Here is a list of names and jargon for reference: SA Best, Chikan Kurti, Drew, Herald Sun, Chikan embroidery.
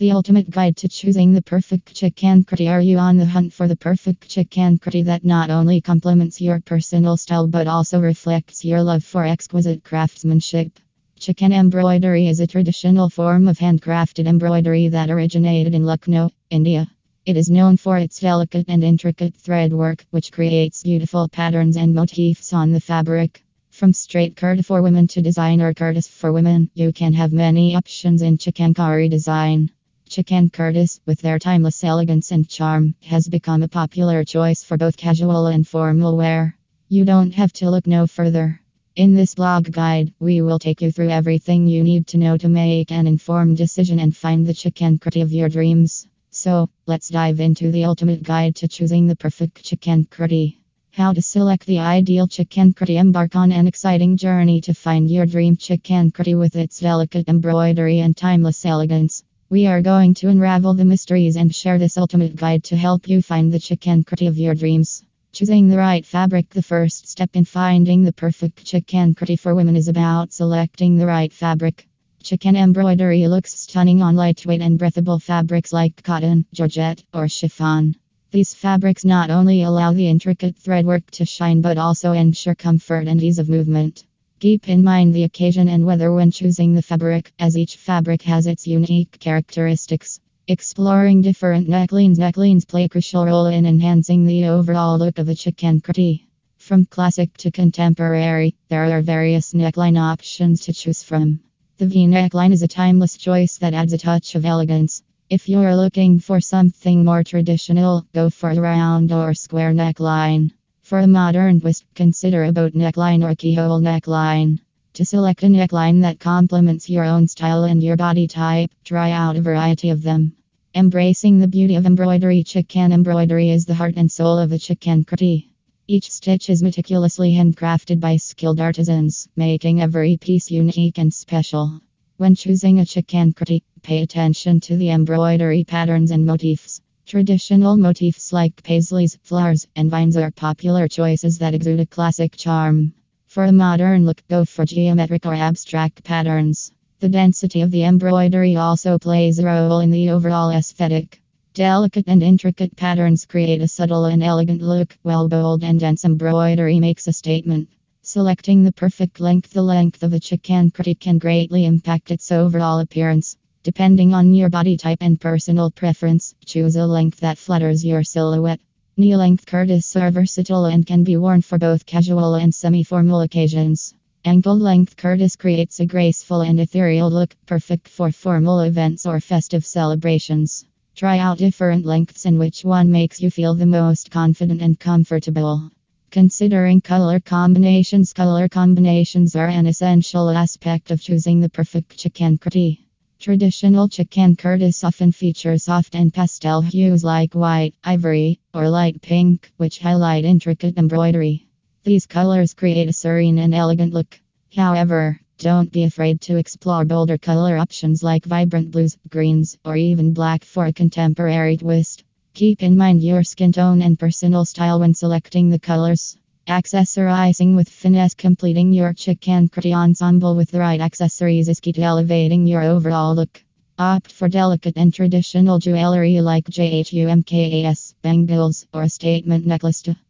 The ultimate guide to choosing the perfect Chikan Kurti. Are you on the hunt for the perfect Chikan Kurti that not only complements your personal style but also reflects your love for exquisite craftsmanship? Chikan embroidery is a traditional form of handcrafted embroidery that originated in Lucknow, India. It is known for its delicate and intricate thread work, which creates beautiful patterns and motifs on the fabric. From straight kurta for women to designer kurtas for women, you can have many options in Chikankari design. Chikan kurtis, with their timeless elegance and charm, has become a popular choice for both casual and formal wear. You don't have to look no further. In this blog guide, we will take you through everything you need to know to make an informed decision and find the Chikan Kurti of your dreams. So, let's dive into the ultimate guide to choosing the perfect Chikan Kurti. How to select the ideal Chikan Kurti. Embark on an exciting journey to find your dream Chikan Kurti with its delicate embroidery and timeless elegance. We are going to unravel the mysteries and share this ultimate guide to help you find the Chikan Kurti of your dreams. Choosing the right fabric. The first step in finding the perfect Chikan Kurti for women is about selecting the right fabric. Chikan embroidery looks stunning on lightweight and breathable fabrics like cotton, georgette, or chiffon. These fabrics not only allow the intricate threadwork to shine but also ensure comfort and ease of movement. Keep in mind the occasion and weather when choosing the fabric, as each fabric has its unique characteristics. Exploring different necklines. Necklines play a crucial role in enhancing the overall look of a Chikan Kurti. From classic to contemporary, there are various neckline options to choose from. The V neckline is a timeless choice that adds a touch of elegance. If you're looking for something more traditional, go for a round or square neckline. For a modern twist, consider a boat neckline or keyhole neckline. To select a neckline that complements your own style and your body type, try out a variety of them. Embracing the beauty of embroidery. Chikan embroidery is the heart and soul of a Chikan Kurti. Each stitch is meticulously handcrafted by skilled artisans, making every piece unique and special. When choosing a Chikan Kurti, pay attention to the embroidery patterns and motifs. Traditional motifs like paisleys, flowers, and vines are popular choices that exude a classic charm. For a modern look, go for geometric or abstract patterns. The density of the embroidery also plays a role in the overall aesthetic. Delicate and intricate patterns create a subtle and elegant look, while bold and dense embroidery makes a statement. Selecting the perfect length. The length of a Chikan Kurti can greatly impact its overall appearance. Depending on your body type and personal preference, choose a length that flatters your silhouette. Knee-length kurtas are versatile and can be worn for both casual and semi-formal occasions. Ankle-length kurtas creates a graceful and ethereal look, perfect for formal events or festive celebrations. Try out different lengths and which one makes you feel the most confident and comfortable. Considering color combinations. Color combinations are an essential aspect of choosing the perfect Chikan Kurti. Traditional Chikan Kurtis often feature soft and pastel hues like white, ivory, or light pink, which highlight intricate embroidery. These colors create a serene and elegant look. However, don't be afraid to explore bolder color options like vibrant blues, greens, or even black for a contemporary twist. Keep in mind your skin tone and personal style when selecting the colors. Accessorizing with finesse. Completing your Chikan Kurti ensemble with the right accessories is key to elevating your overall look. Opt for delicate and traditional jewelry like jhumkas, bangles, or a statement necklace to